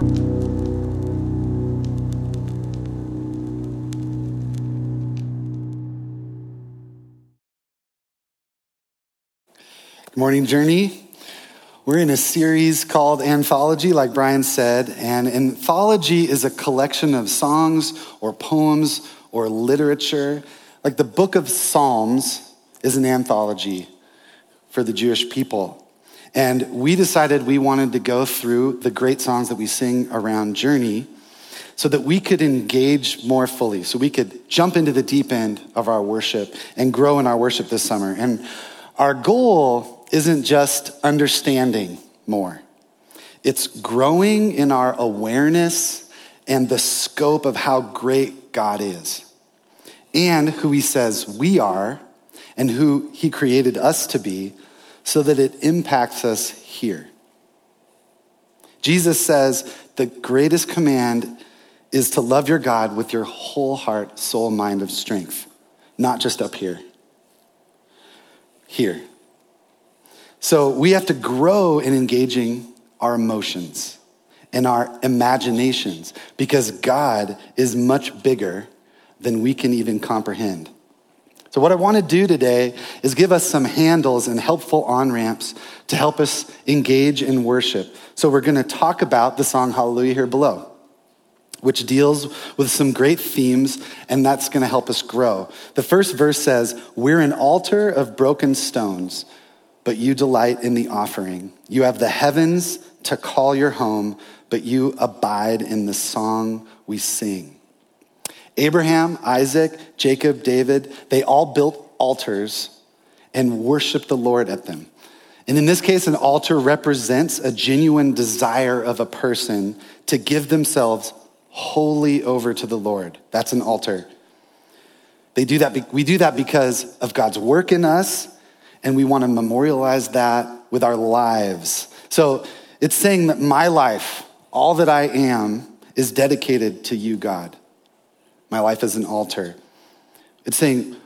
Good morning, Journey. We're in a series called Anthology, like Brian said, and anthology is a collection of songs or poems or literature. Like the book of Psalms is an anthology for the Jewish people. And we decided we wanted to go through the great songs that we sing around Journey so that we could engage more fully, so we could jump into the deep end of our worship and grow in our worship this summer. And our goal isn't just understanding more. It's growing in our awareness and the scope of how great God is and who he says we are and who he created us to be so that it impacts us here. Jesus says the greatest command is to love your God with your whole heart, soul, mind, and strength, not just up here. Here. So we have to grow in engaging our emotions and our imaginations because God is much bigger than we can even comprehend. So what I want to do today is give us some handles and helpful on-ramps to help us engage in worship. So we're going to talk about the song Hallelujah Here Below, which deals with some great themes, and that's going to help us grow. The first verse says, "We're an altar of broken stones, but you delight in the offering. You have the heavens to call your home, but you abide in the song we sing." Abraham, Isaac, Jacob, David, they all built altars and worshiped the Lord at them. And in this case, an altar represents a genuine desire of a person to give themselves wholly over to the Lord. That's an altar. They do that. We do that because of God's work in us, and we want to memorialize that with our lives. So it's saying that my life, all that I am, is dedicated to you, God. My life is an altar. It's saying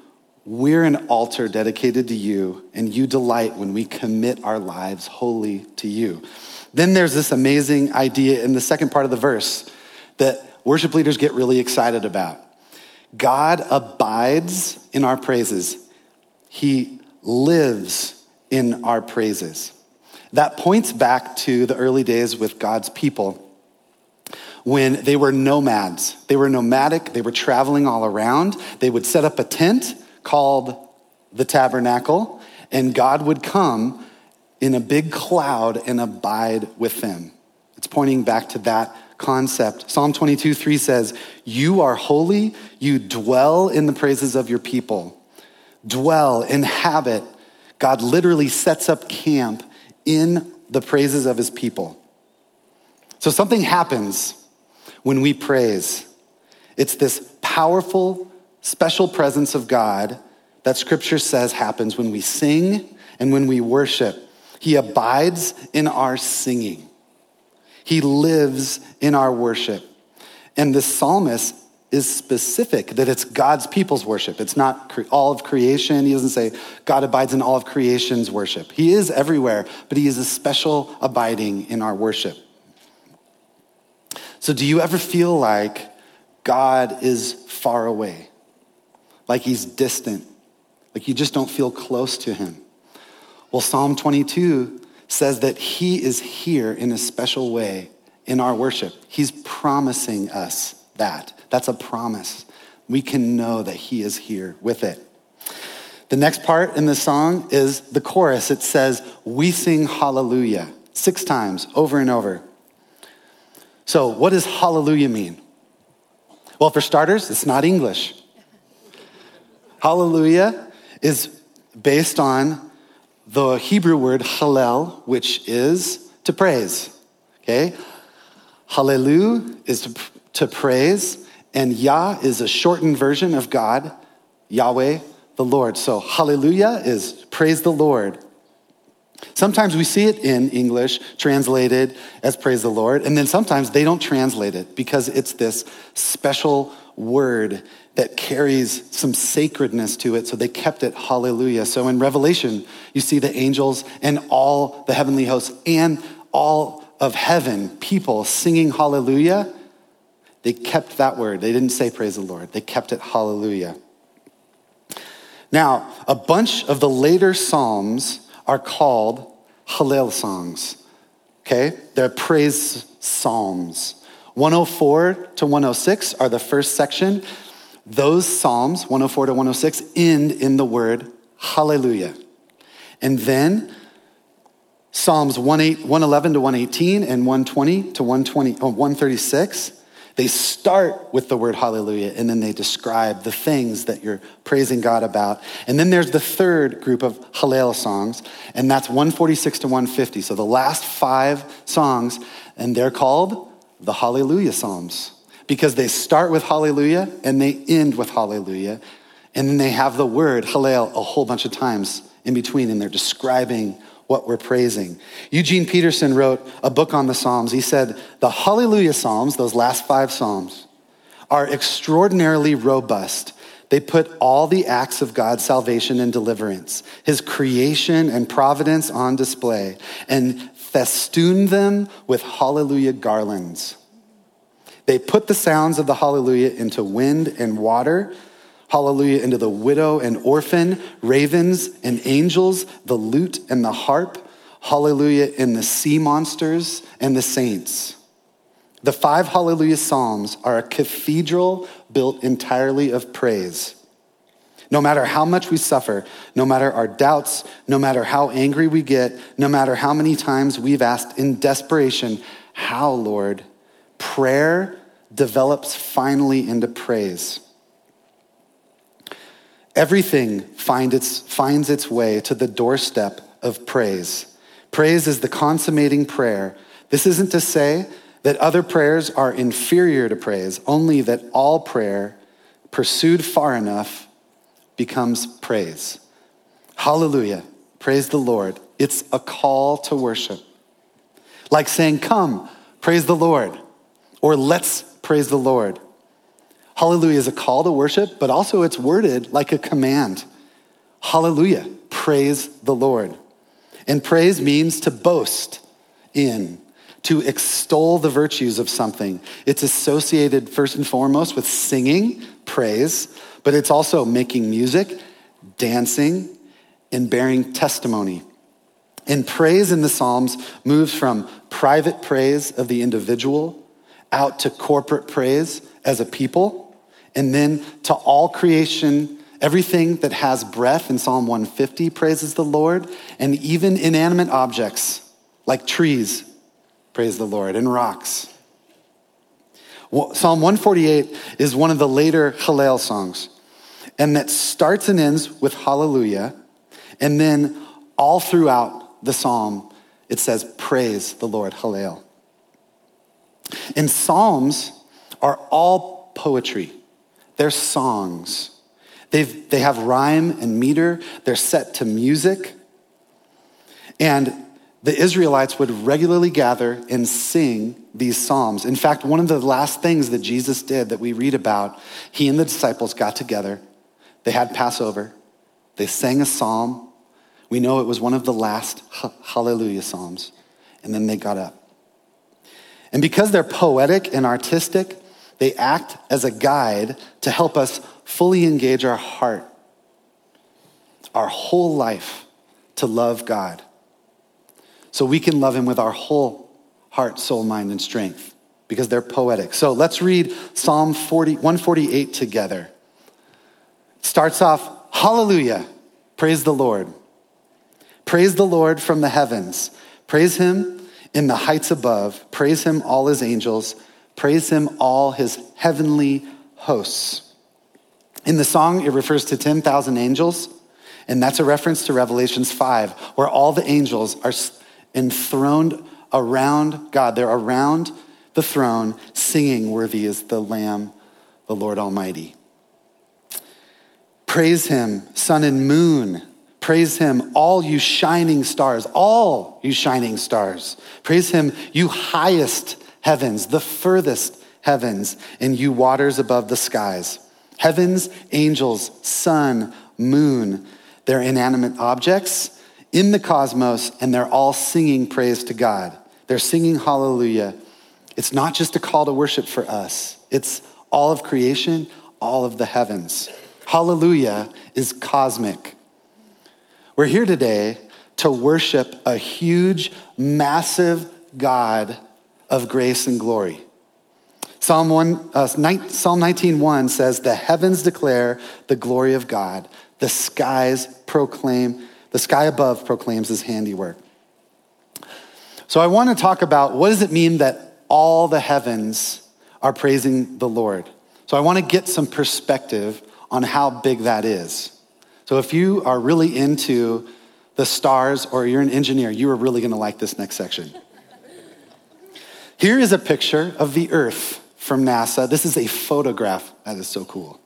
we're an altar dedicated to you, and you delight when we commit our lives wholly to you. Then there's this amazing idea in the second part of the verse that worship leaders get really excited about. God abides in our praises. He lives in our praises. That points back to the early days with God's people when they were nomads. They were nomadic. They were traveling all around. They would set up a tent called the tabernacle, and God would come in a big cloud and abide with them. It's pointing back to that concept. Psalm 22:3 says, "You are holy, you dwell in the praises of your people." Dwell, inhabit. God literally sets up camp in the praises of his people. So something happens when we praise. It's this powerful, special presence of God that scripture says happens when we sing and when we worship. He abides in our singing. He lives in our worship. And the psalmist is specific that it's God's people's worship. It's not all of creation. He doesn't say God abides in all of creation's worship. He is everywhere, but he is a special abiding in our worship. So do you ever feel like God is far away? Like he's distant? Like you just don't feel close to him? Well, Psalm 22 says that he is here in a special way in our worship. He's promising us that. That's a promise. We can know that he is here with it. The next part in the song is the chorus. It says, we sing hallelujah 6 times over and over. So what does hallelujah mean? Well, for starters, it's not English. Hallelujah is based on the Hebrew word hallel, which is to praise, okay? Hallelu is to praise, and Yah is a shortened version of God, Yahweh, the Lord. So hallelujah is praise the Lord. Sometimes we see it in English translated as praise the Lord, and then sometimes they don't translate it because it's this special word that carries some sacredness to it, so they kept it hallelujah. So in Revelation, you see the angels and all the heavenly hosts and all of heaven, people singing hallelujah, they kept that word. They didn't say praise the Lord. They kept it hallelujah. Now, a bunch of the later Psalms are called Hallel songs, okay? They're praise Psalms. 104 to 106 are the first section. Those Psalms, 104 to 106, end in the word hallelujah. And then Psalms 111 to 118 and 120 to 136, they start with the word hallelujah, and then they describe the things that you're praising God about. And then there's the third group of Hallel songs, and that's 146 to 150. So the last five songs, and they're called the Hallelujah Psalms because they start with hallelujah and they end with hallelujah. And then they have the word Hallel a whole bunch of times in between, and they're describing what we're praising. Eugene Peterson wrote a book on the Psalms. He said, the Hallelujah Psalms, those last five Psalms, are extraordinarily robust. They put all the acts of God's salvation and deliverance, his creation and providence on display, and festoon them with hallelujah garlands. They put the sounds of the hallelujah into wind and water, hallelujah into the widow and orphan, ravens and angels, the lute and the harp, hallelujah in the sea monsters and the saints. The five hallelujah psalms are a cathedral built entirely of praise. No matter how much we suffer, no matter our doubts, no matter how angry we get, no matter how many times we've asked in desperation, how, Lord, prayer develops finally into praise. Everything finds its way to the doorstep of praise. Praise is the consummating prayer. This isn't to say that other prayers are inferior to praise, only that all prayer pursued far enough becomes praise. Hallelujah, praise the Lord. It's a call to worship. Like saying, come, praise the Lord, or let's praise the Lord. Hallelujah is a call to worship, but also it's worded like a command. Hallelujah, praise the Lord. And praise means to boast in, to extol the virtues of something. It's associated first and foremost with singing, praise, but it's also making music, dancing, and bearing testimony. And praise in the Psalms moves from private praise of the individual out to corporate praise as a people, and then to all creation. Everything that has breath in Psalm 150 praises the Lord, and even inanimate objects like trees praise the Lord, and rocks. Psalm 148 is one of the later Hallel songs, and that starts and ends with hallelujah, and then all throughout the psalm, it says, praise the Lord, Hallel. And Psalms are all poetry. They're songs. They have rhyme and meter. They're set to music. And the Israelites would regularly gather and sing these psalms. In fact, one of the last things that Jesus did that we read about, he and the disciples got together. They had Passover. They sang a psalm. We know it was one of the last hallelujah psalms. And then they got up. And because they're poetic and artistic, they act as a guide to help us fully engage our heart, our whole life, to love God. So we can love him with our whole heart, soul, mind, and strength because they're poetic. So let's read Psalm 148 together. It starts off, hallelujah, praise the Lord. Praise the Lord from the heavens. Praise him in the heights above. Praise him, all his angels. Praise him, all his heavenly hosts. In the song, it refers to 10,000 angels, and that's a reference to Revelation 5, where all the angels are enthroned around God. They're around the throne, singing, worthy is the Lamb, the Lord Almighty. Praise him, sun and moon. Praise him, all you shining stars. All you shining stars. Praise him, you highest heavens, the furthest heavens, and you waters above the skies. Heavens, angels, sun, moon. They're inanimate objects in the cosmos, and they're all singing praise to God. They're singing hallelujah. It's not just a call to worship for us. It's all of creation, all of the heavens. Hallelujah is cosmic. We're here today to worship a huge, massive God of grace and glory. Psalm 19:1 says, the heavens declare the glory of God. The sky above proclaims his handiwork. So I want to talk about what does it mean that all the heavens are praising the Lord? So I want to get some perspective on how big that is. So if you are really into the stars or you're an engineer, you are really going to like this next section. Here is a picture of the Earth from NASA. This is a photograph. That is so cool.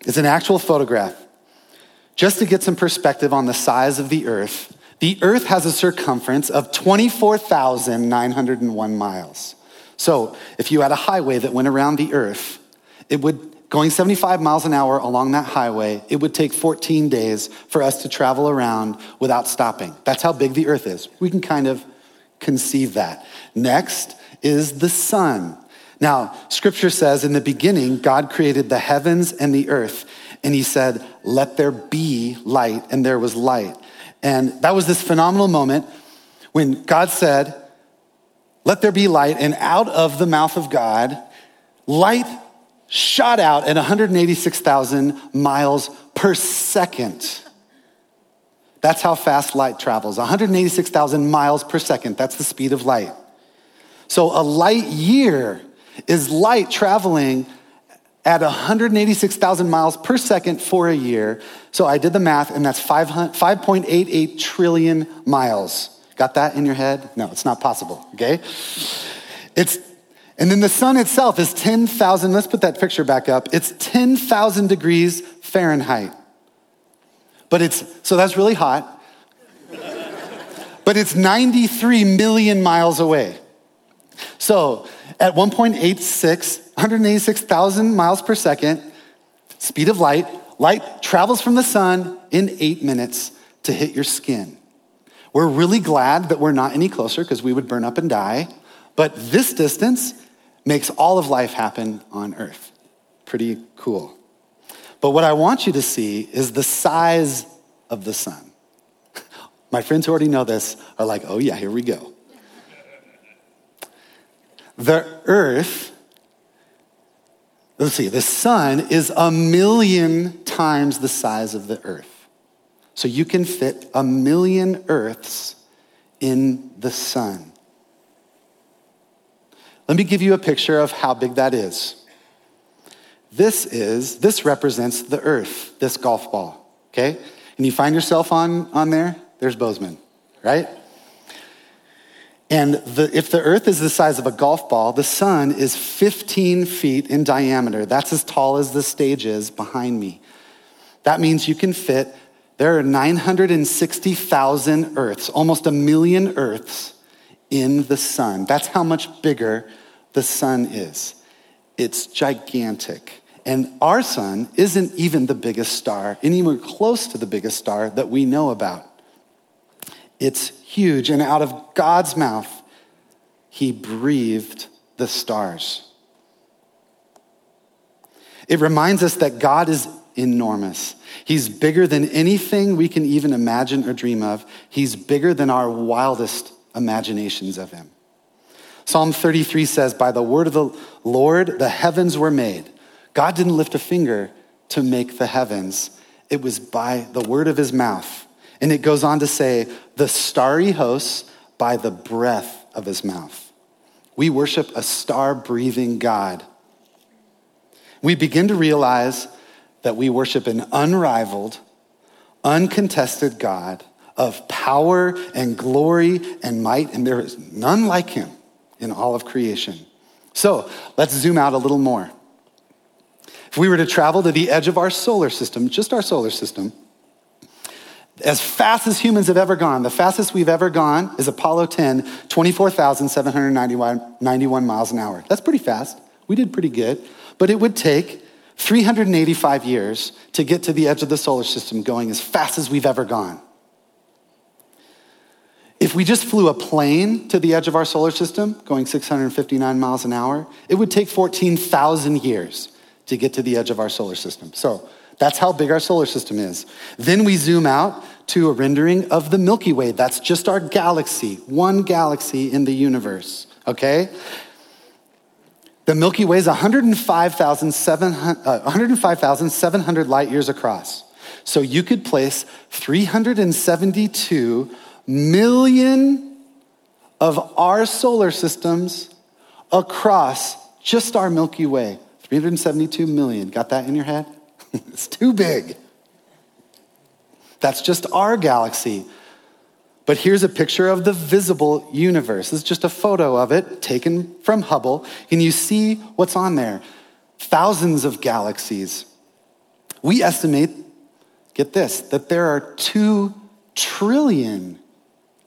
It's an actual photograph. Just to get some perspective on the size of the Earth has a circumference of 24,901 miles. So if you had a highway that went around the Earth, it would, going 75 miles an hour along that highway, it would take 14 days for us to travel around without stopping. That's how big the Earth is. We can kind of conceive that. Next is the sun. Now, scripture says in the beginning, God created the heavens and the earth. And he said, let there be light. And there was light. And that was this phenomenal moment when God said, let there be light. And out of the mouth of God, light shot out at 186,000 miles per second. That's how fast light travels, 186,000 miles per second. That's the speed of light. So a light year is light traveling at 186,000 miles per second for a year. So I did the math, and that's 5.88 trillion miles. Got that in your head? No, it's not possible, okay? And then the sun itself is 10,000, let's put that picture back up. It's 10,000 degrees Fahrenheit. So that's really hot. But it's 93 million miles away. So at 186,000 miles per second, speed of light, light travels from the sun in 8 minutes to hit your skin. We're really glad that we're not any closer because we would burn up and die. But this distance makes all of life happen on Earth. Pretty cool. But what I want you to see is the size of the sun. My friends who already know this are like, oh yeah, here we go. The sun is 1,000,000 times the size of the earth. So you can fit 1,000,000 earths in the sun. Let me give you a picture of how big that is. This represents the earth, this golf ball, okay? And you find yourself on there, there's Bozeman, right? And if the earth is the size of a golf ball, the sun is 15 feet in diameter. That's as tall as the stage is behind me. That means you can fit, there are 960,000 earths, almost 1,000,000 earths in the sun. That's how much bigger the sun is. It's gigantic. And our sun isn't even the biggest star, anywhere close to the biggest star that we know about. It's huge. And out of God's mouth, he breathed the stars. It reminds us that God is enormous. He's bigger than anything we can even imagine or dream of. He's bigger than our wildest imaginations of him. Psalm 33 says, by the word of the Lord, the heavens were made. God didn't lift a finger to make the heavens. It was by the word of his mouth. And it goes on to say, the starry hosts by the breath of his mouth. We worship a star-breathing God. We begin to realize that we worship an unrivaled, uncontested God of power and glory and might, and there is none like him in all of creation. So let's zoom out a little more. If we were to travel to the edge of our solar system, just our solar system, as fast as humans have ever gone, the fastest we've ever gone is Apollo 10, 24,791 miles an hour. That's pretty fast. We did pretty good. But it would take 385 years to get to the edge of the solar system going as fast as we've ever gone. If we just flew a plane to the edge of our solar system, going 659 miles an hour, it would take 14,000 years to get to the edge of our solar system. So that's how big our solar system is. Then we zoom out to a rendering of the Milky Way. That's just our galaxy, one galaxy in the universe, okay? The Milky Way is 105,700 light years across. So you could place 372 million of our solar systems across just our Milky Way. 372 million. Got that in your head? It's too big. That's just our galaxy. But here's a picture of the visible universe. This is just a photo of it taken from Hubble. And you see what's on there. Thousands of galaxies. We estimate, get this, that there are 2 trillion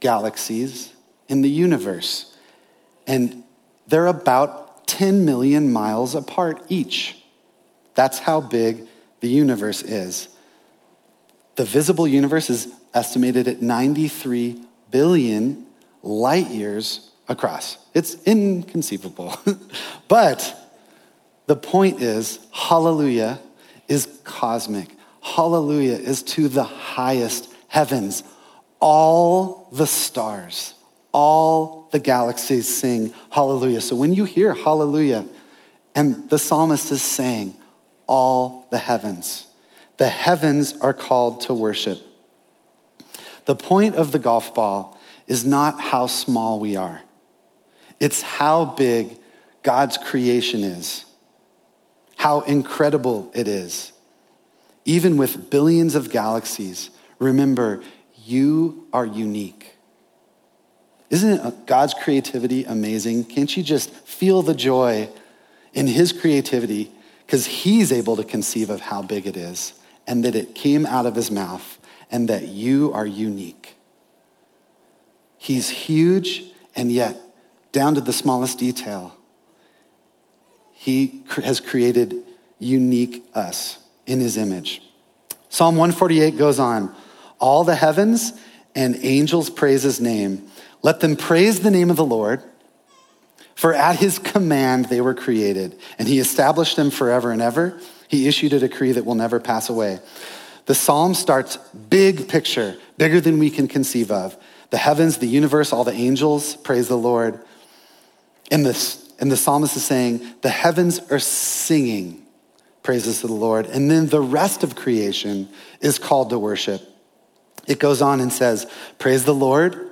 galaxies in the universe, and they're about 10 million miles apart each. That's how big the universe is. The visible universe is estimated at 93 billion light years across. It's inconceivable. But the point is, hallelujah is cosmic. Hallelujah is to the highest heavens. All the stars, all the galaxies sing hallelujah. So when you hear hallelujah, and the psalmist is saying, all the heavens are called to worship. The point of the golf ball is not how small we are. It's how big God's creation is, how incredible it is. Even with billions of galaxies, remember, you are unique. Isn't God's creativity amazing? Can't you just feel the joy in his creativity? Because he's able to conceive of how big it is and that it came out of his mouth and that you are unique. He's huge, and yet down to the smallest detail, he has created unique us in his image. Psalm 148 goes on. All the heavens and angels praise his name. Let them praise the name of the Lord, for at his command they were created, and he established them forever and ever. He issued a decree that will never pass away. The psalm starts big picture, bigger than we can conceive of. The heavens, the universe, all the angels praise the Lord. And the psalmist is saying, the heavens are singing praises to the Lord. And then the rest of creation is called to worship. It goes on and says, praise the Lord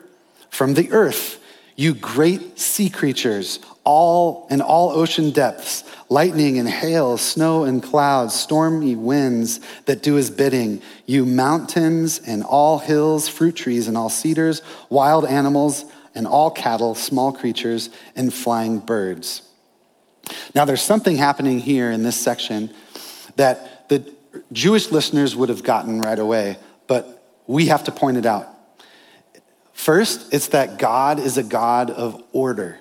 from the earth, you great sea creatures, all in all ocean depths, lightning and hail, snow and clouds, stormy winds that do his bidding, you mountains and all hills, fruit trees and all cedars, wild animals and all cattle, small creatures and flying birds. Now there's something happening here in this section that the Jewish listeners would have gotten right away, but we have to point it out. First, it's that God is a God of order,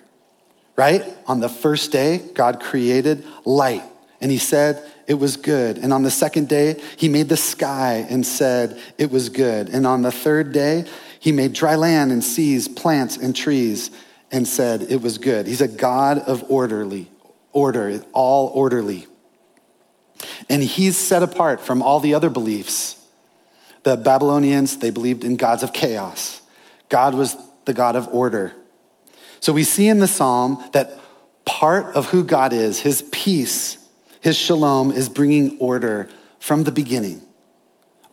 right? On the first day, God created light, and he said it was good. And on the second day, he made the sky and said it was good. And on the third day, he made dry land and seas, plants and trees, and said it was good. He's a God of order, all orderly. And he's set apart from all the other beliefs. The Babylonians, they believed in gods of chaos. God was the God of order. So we see in the psalm that part of who God is, his peace, his shalom, is bringing order from the beginning.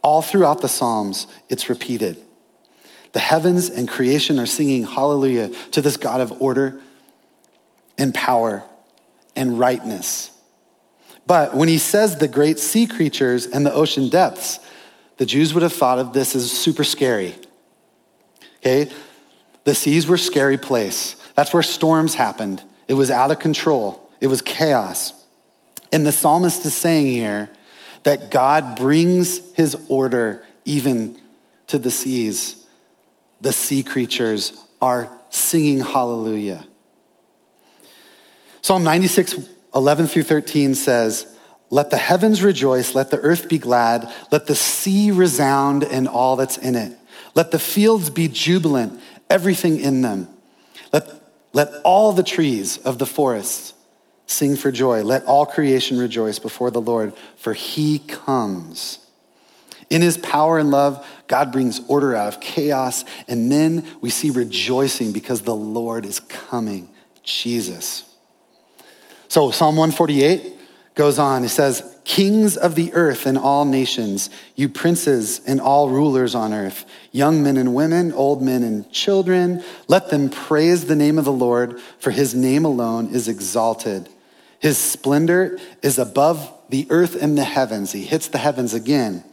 All throughout the Psalms, it's repeated. The heavens and creation are singing hallelujah to this God of order and power and rightness. But when he says the great sea creatures and the ocean depths, the Jews would have thought of this as super scary, okay? The seas were a scary place. That's where storms happened. It was out of control. It was chaos. And the psalmist is saying here that God brings his order even to the seas. The sea creatures are singing hallelujah. Psalm 96, 11 through 13 says, let the heavens rejoice, let the earth be glad, let the sea resound and all that's in it. Let the fields be jubilant, everything in them. Let all the trees of the forest sing for joy. Let all creation rejoice before the Lord, for he comes. In his power and love, God brings order out of chaos. And then we see rejoicing because the Lord is coming, Jesus. So Psalm 148 goes on. It says, kings of the earth and all nations, you princes and all rulers on earth, young men and women, old men and children, let them praise the name of the Lord, for his name alone is exalted. His splendor is above the earth and the heavens. He hits the heavens again.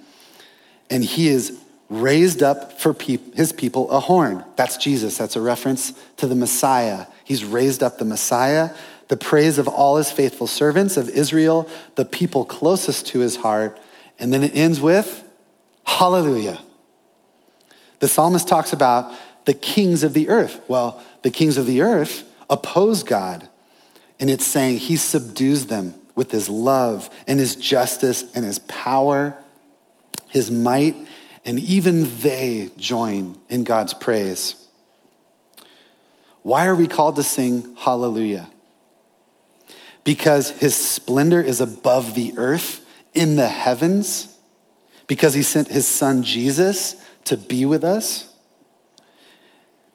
And he is raised up for his people a horn. That's Jesus. That's a reference to the Messiah. He's raised up the Messiah, the praise of all his faithful servants of Israel, the people closest to his heart. And then it ends with hallelujah. The psalmist talks about the kings of the earth. Well, the kings of the earth oppose God. And it's saying he subdues them with his love and his justice and his power, his might, and even they join in God's praise. Why are we called to sing hallelujah? Because his splendor is above the earth, in the heavens, because he sent his son Jesus to be with us,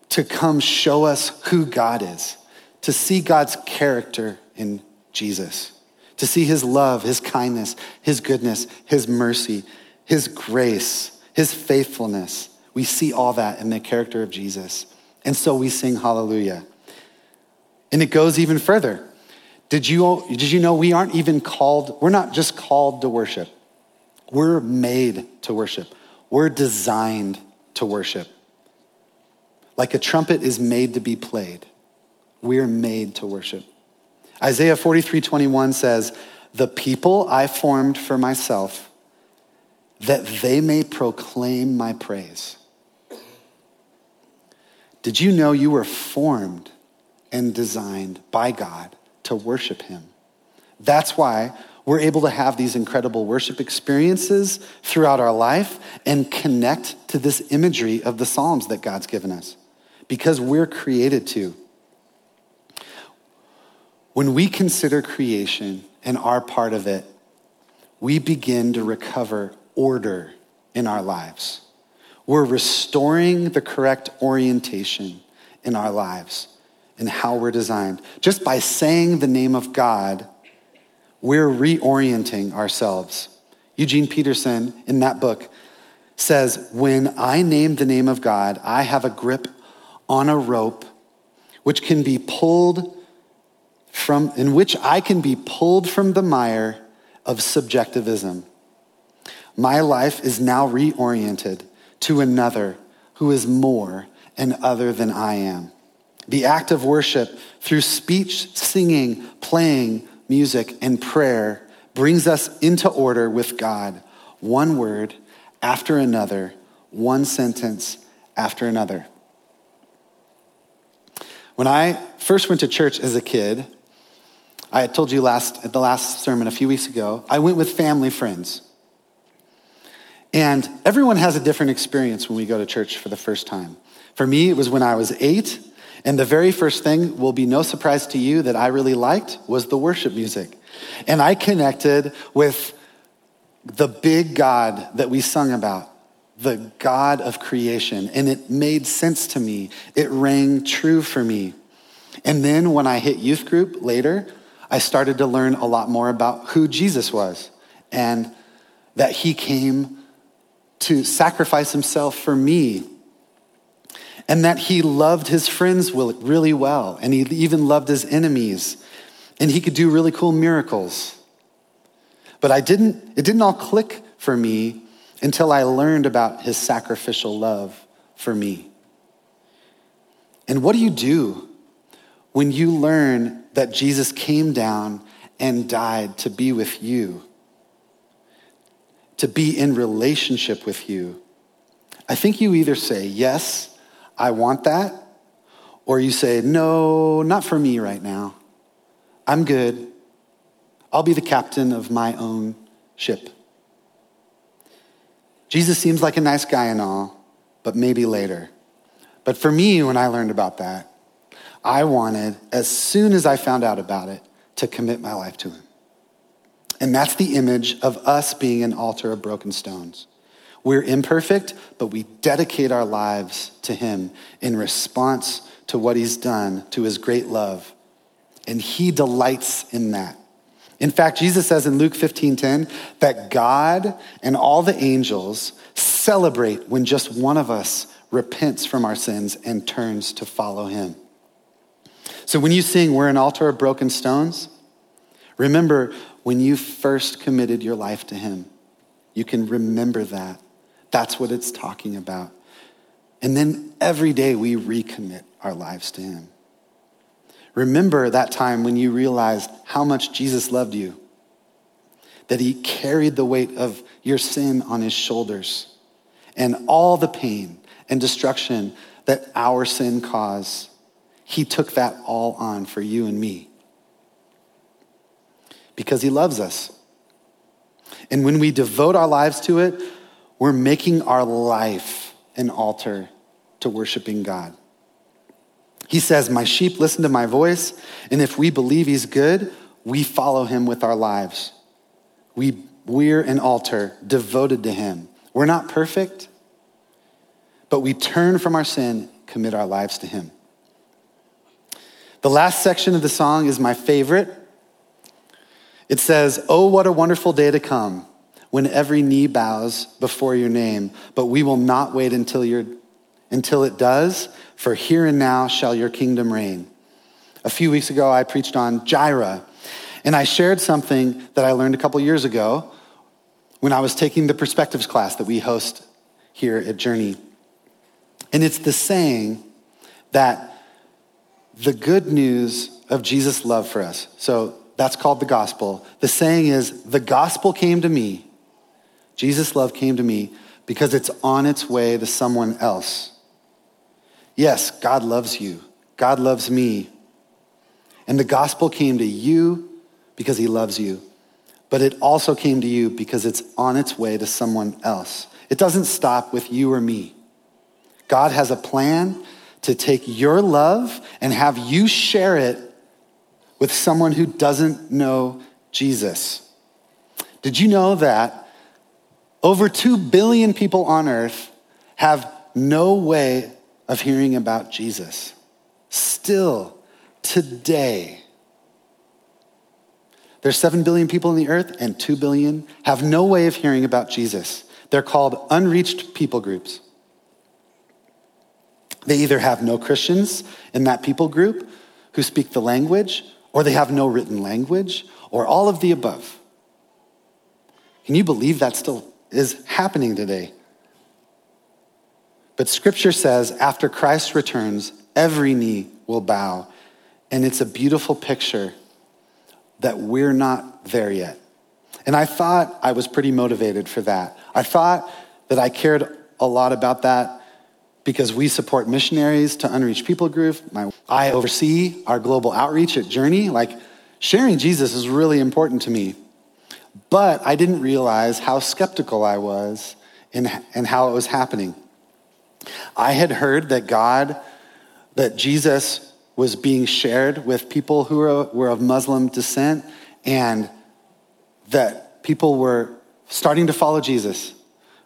to come show us who God is, to see God's character in Jesus, to see his love, his kindness, his goodness, his mercy, his grace, his faithfulness. We see all that in the character of Jesus. And so we sing hallelujah. And it goes even further. Did you know we aren't even called, we're not just called to worship. We're made to worship. We're designed to worship. Like a trumpet is made to be played. We're made to worship. Isaiah 43:21 says, the people I formed for myself, that they may proclaim my praise. Did you know you were formed and designed by God to worship him? That's why we're able to have these incredible worship experiences throughout our life and connect to this imagery of the Psalms that God's given us, because we're created to. When we consider creation and our part of it, we begin to recover order in our lives. We're restoring the correct orientation in our lives and how we're designed. Just by saying the name of God, we're reorienting ourselves. Eugene Peterson, in that book, says, when I name the name of God, I have a grip on a rope which can be pulled from, in which I can be pulled from the mire of subjectivism. My life is now reoriented to another who is more and other than I am. The act of worship through speech, singing, playing, music, and prayer brings us into order with God. One word after another, one sentence after another. When I first went to church as a kid, I had told you at the last sermon a few weeks ago, I went with family friends. And everyone has a different experience when we go to church for the first time. For me, it was when I was 8. And the very first thing will be no surprise to you that I really liked was the worship music. And I connected with the big God that we sung about, the God of creation. And it made sense to me. It rang true for me. And then when I hit youth group later, I started to learn a lot more about who Jesus was and that he came to sacrifice himself for me, and that he loved his friends really well, and he even loved his enemies, and he could do really cool miracles. But it didn't all click for me until I learned about his sacrificial love for me. And what do you do when you learn that Jesus came down and died to be with you, to be in relationship with you? I think you either say, yes, I want that, or you say, no, not for me right now. I'm good. I'll be the captain of my own ship. Jesus seems like a nice guy and all, but maybe later. But for me, when I learned about that, I wanted, as soon as I found out about it, to commit my life to him. And that's the image of us being an altar of broken stones. We're imperfect, but we dedicate our lives to him in response to what he's done, to his great love. And he delights in that. In fact, Jesus says in Luke 15:10 that God and all the angels celebrate when just one of us repents from our sins and turns to follow him. So when you sing, we're an altar of broken stones, remember when you first committed your life to him. You can remember that. That's what it's talking about. And then every day we recommit our lives to him. Remember that time when you realized how much Jesus loved you, that he carried the weight of your sin on his shoulders and all the pain and destruction that our sin caused. He took that all on for you and me because he loves us. And when we devote our lives to it, we're making our life an altar to worshiping God. He says, my sheep listen to my voice, and if we believe he's good, we follow him with our lives. We're an altar devoted to him. We're not perfect, but we turn from our sin, commit our lives to him. The last section of the song is my favorite. It says, oh, what a wonderful day to come when every knee bows before your name, but we will not wait until it does, for here and now shall your kingdom reign. A few weeks ago, I preached on Jireh, and I shared something that I learned a couple years ago when I was taking the perspectives class that we host here at Journey. And it's the saying that the good news of Jesus' love for us. So that's called the gospel. The saying is, the gospel came to me. Jesus' love came to me because it's on its way to someone else. Yes, God loves you. God loves me. And the gospel came to you because he loves you. But it also came to you because it's on its way to someone else. It doesn't stop with you or me. God has a plan to take your love and have you share it with someone who doesn't know Jesus. Did you know that over 2 billion people on earth have no way of hearing about Jesus? Still today, there's 7 billion people on the earth and 2 billion have no way of hearing about Jesus. They're called unreached people groups. They either have no Christians in that people group who speak the language, or they have no written language, or all of the above. Can you believe that still is happening today? But scripture says, after Christ returns, every knee will bow. And it's a beautiful picture that we're not there yet. And I thought I was pretty motivated for that. I thought that I cared a lot about that because we support missionaries to unreached people group. I oversee our global outreach at Journey. Like, sharing Jesus is really important to me. But I didn't realize how skeptical I was and how it was happening. I had heard that Jesus was being shared with people who were of Muslim descent, and that people were starting to follow Jesus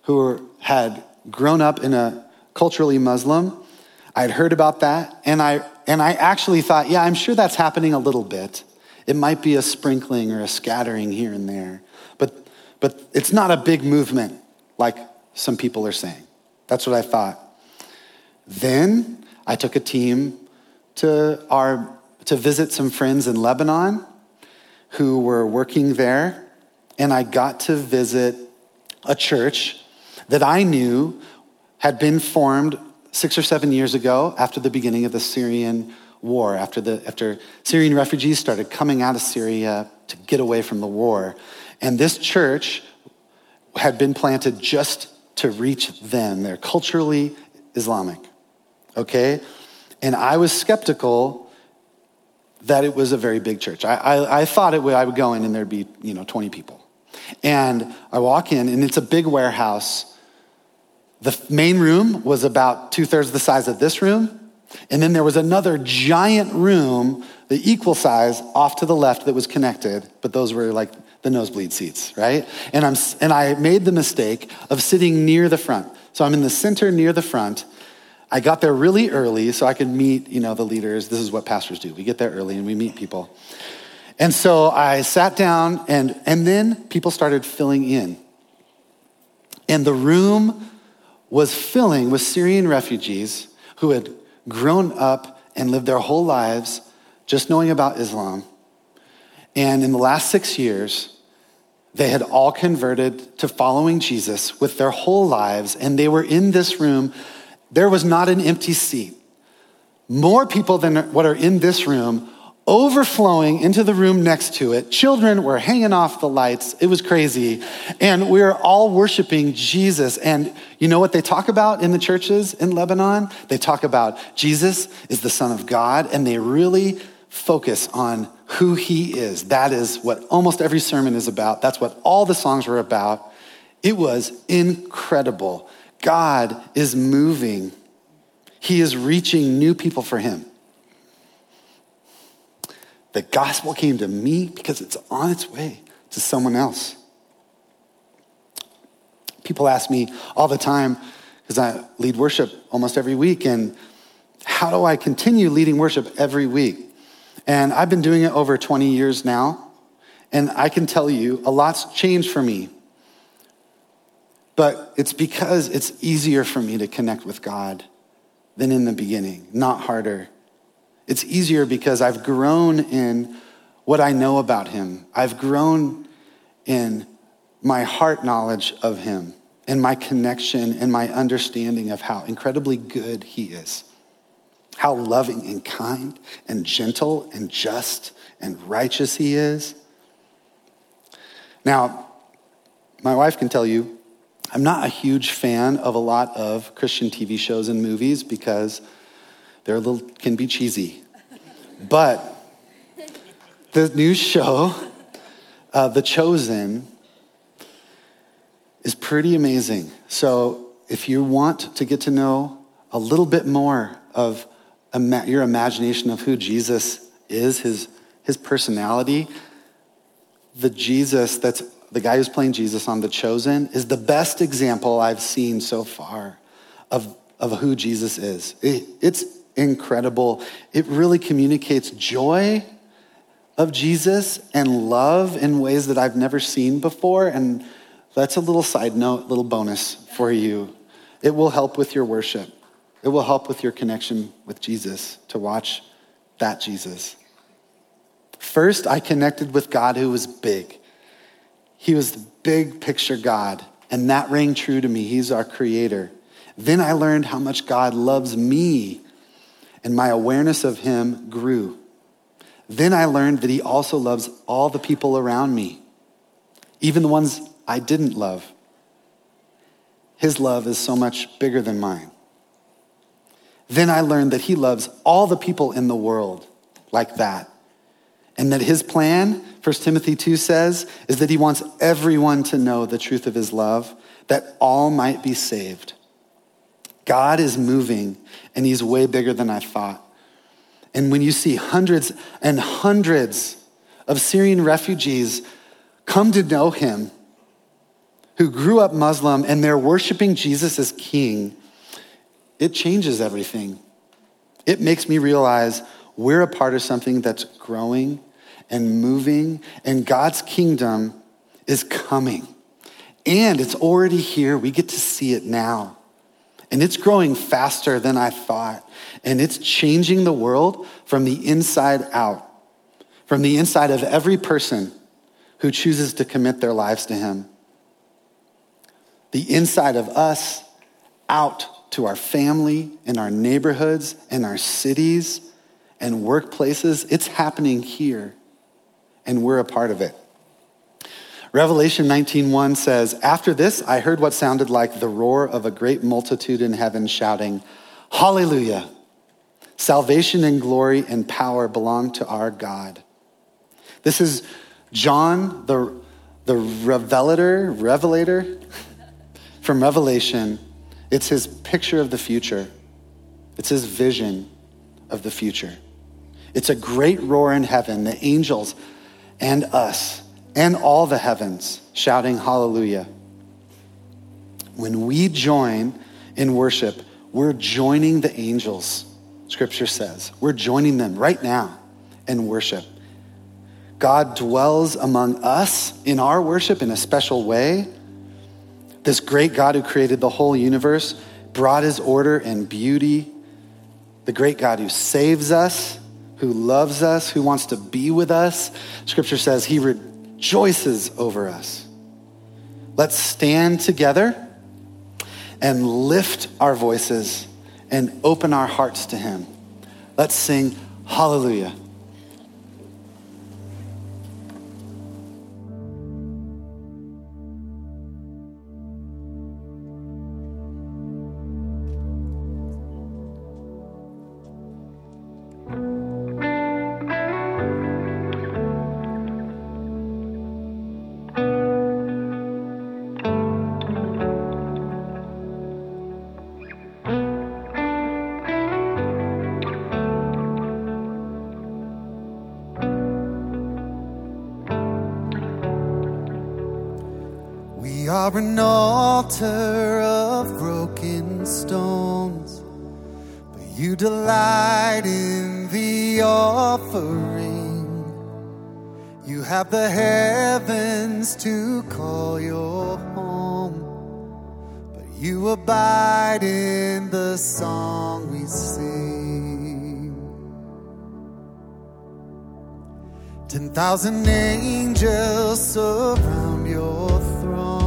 who had grown up in a culturally Muslim. I'd heard about that, and I actually thought, yeah, I'm sure that's happening a little bit. It might be a sprinkling or a scattering here and there, but it's not a big movement like some people are saying. That's what I thought. Then I took a team to visit some friends in Lebanon who were working there, and I got to visit a church that I knew had been formed 6 or 7 years ago after the beginning of the Syrian war, after Syrian refugees started coming out of Syria to get away from the war. And this church had been planted just to reach them. They're culturally Islamic, okay? And I was skeptical that it was a very big church. I thought I would go in and there'd be 20 people. And I walk in, and it's a big warehouse The main room was about 2/3 the size of this room. And then there was another giant room, the equal size, off to the left that was connected. But those were like the nosebleed seats, right? And I made the mistake of sitting near the front. So I'm in the center near the front. I got there really early so I could meet, the leaders. This is what pastors do. We get there early and we meet people. And so I sat down and then people started filling in. And the room was filling with Syrian refugees who had grown up and lived their whole lives just knowing about Islam. And in the last 6 years, they had all converted to following Jesus with their whole lives. And they were in this room. There was not an empty seat. More people than what are in this room, overflowing into the room next to it. Children were hanging off the lights. It was crazy. And we were all worshiping Jesus. And you know what they talk about in the churches in Lebanon? They talk about Jesus is the Son of God, and they really focus on who he is. That is what almost every sermon is about. That's what all the songs were about. It was incredible. God is moving. He is reaching new people for him. The gospel came to me because it's on its way to someone else. People ask me all the time, because I lead worship almost every week, and how do I continue leading worship every week? And I've been doing it over 20 years now, and I can tell you a lot's changed for me. But it's because it's easier for me to connect with God than in the beginning, not harder. It's easier because I've grown in what I know about him. I've grown in my heart knowledge of him and my connection and my understanding of how incredibly good he is, how loving and kind and gentle and just and righteous he is. Now, my wife can tell you, I'm not a huge fan of a lot of Christian TV shows and movies because they're can be cheesy. But the new show, The Chosen, is pretty amazing. So if you want to get to know a little bit more of your imagination of who Jesus is, his personality, the guy who's playing Jesus on The Chosen is the best example I've seen so far of who Jesus is. It's incredible. It really communicates joy of Jesus and love in ways that I've never seen before. And that's a little side note, little bonus for you. It will help with your worship. It will help with your connection with Jesus to watch that Jesus. First, I connected with God who was big. He was the big picture God, and that rang true to me. He's our creator. Then I learned how much God loves me, and my awareness of him grew. Then I learned that he also loves all the people around me, even the ones I didn't love. His love is so much bigger than mine. Then I learned that he loves all the people in the world like that, and that his plan, 1 Timothy 2 says, is that he wants everyone to know the truth of his love, that all might be saved. God is moving, and he's way bigger than I thought. And when you see hundreds and hundreds of Syrian refugees come to know him, who grew up Muslim, and they're worshiping Jesus as king, it changes everything. It makes me realize we're a part of something that's growing and moving, and God's kingdom is coming. And it's already here. We get to see it now. And it's growing faster than I thought. And it's changing the world from the inside out, from the inside of every person who chooses to commit their lives to him. The inside of us, out to our family and our neighborhoods and our cities and workplaces. It's happening here, and we're a part of it. Revelation 19:1 says, "After this, I heard what sounded like the roar of a great multitude in heaven shouting, 'Hallelujah! Salvation and glory and power belong to our God.'" This is John, the revelator from Revelation, It's his picture of the future. It's his vision of the future. It's a great roar in heaven, the angels and us and all the heavens shouting hallelujah. When we join in worship, we're joining the angels, scripture says. We're joining them right now in worship. God dwells among us in our worship in a special way. This great God who created the whole universe brought his order and beauty. The great God who saves us, who loves us, who wants to be with us. Scripture says he rejoices over us. Let's stand together and lift our voices and open our hearts to him. Let's sing hallelujah. Are an altar of broken stones, but you delight in the offering. You have the heavens to call your home, but you abide in the song we sing. 10,000 angels surround your throne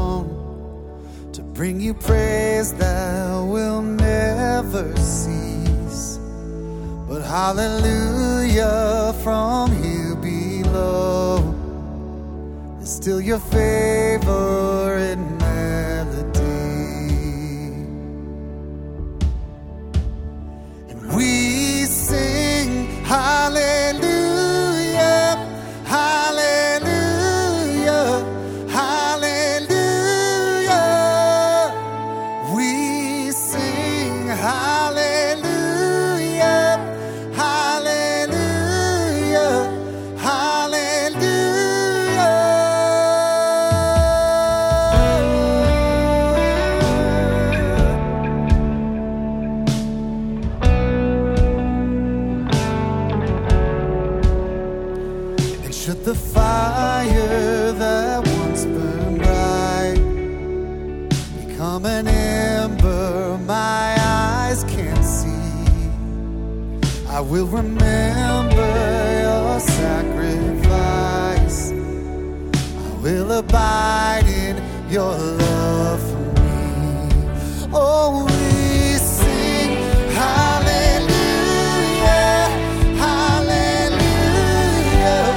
to bring you praise that will never cease. But hallelujah from you below is still your favorite melody. And we sing hallelujah. I will remember your sacrifice. I will abide in your love for me. Oh, we sing hallelujah, hallelujah,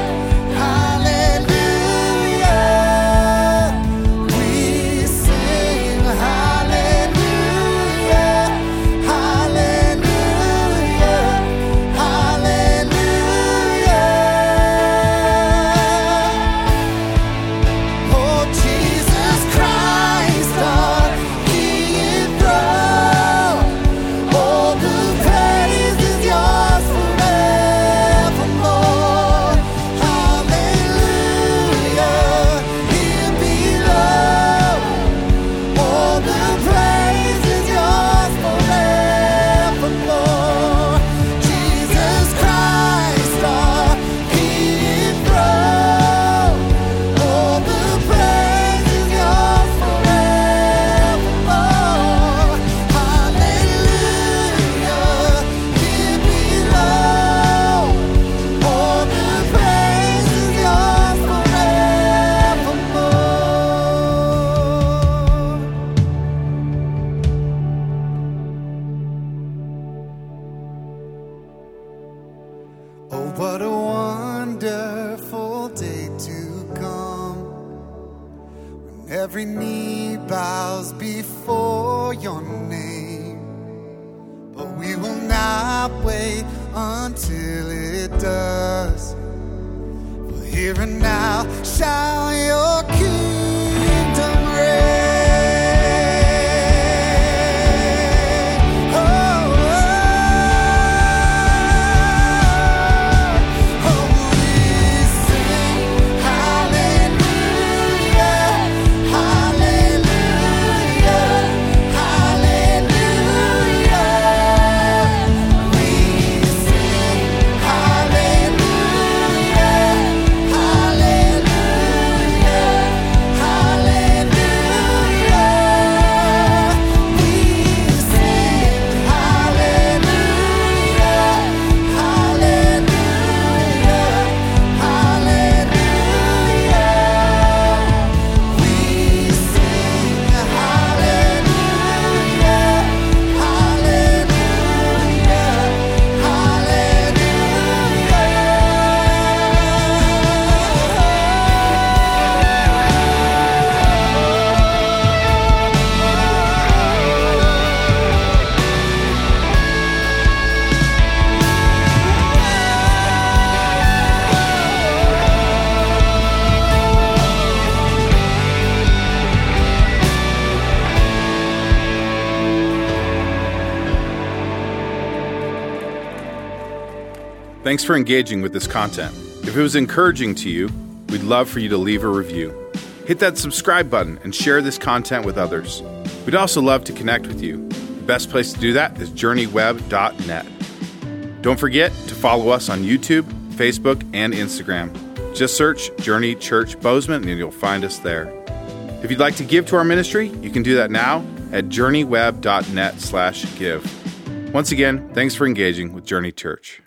hallelujah. We sing hallelujah, hallelujah. Shall your kingdom reign? Thanks for engaging with this content. If it was encouraging to you, we'd love for you to leave a review. Hit that subscribe button and share this content with others. We'd also love to connect with you. The best place to do that is JourneyWeb.net. Don't forget to follow us on YouTube, Facebook, and Instagram. Just search Journey Church Bozeman and you'll find us there. If you'd like to give to our ministry, you can do that now at JourneyWeb.net/give. Once again, thanks for engaging with Journey Church.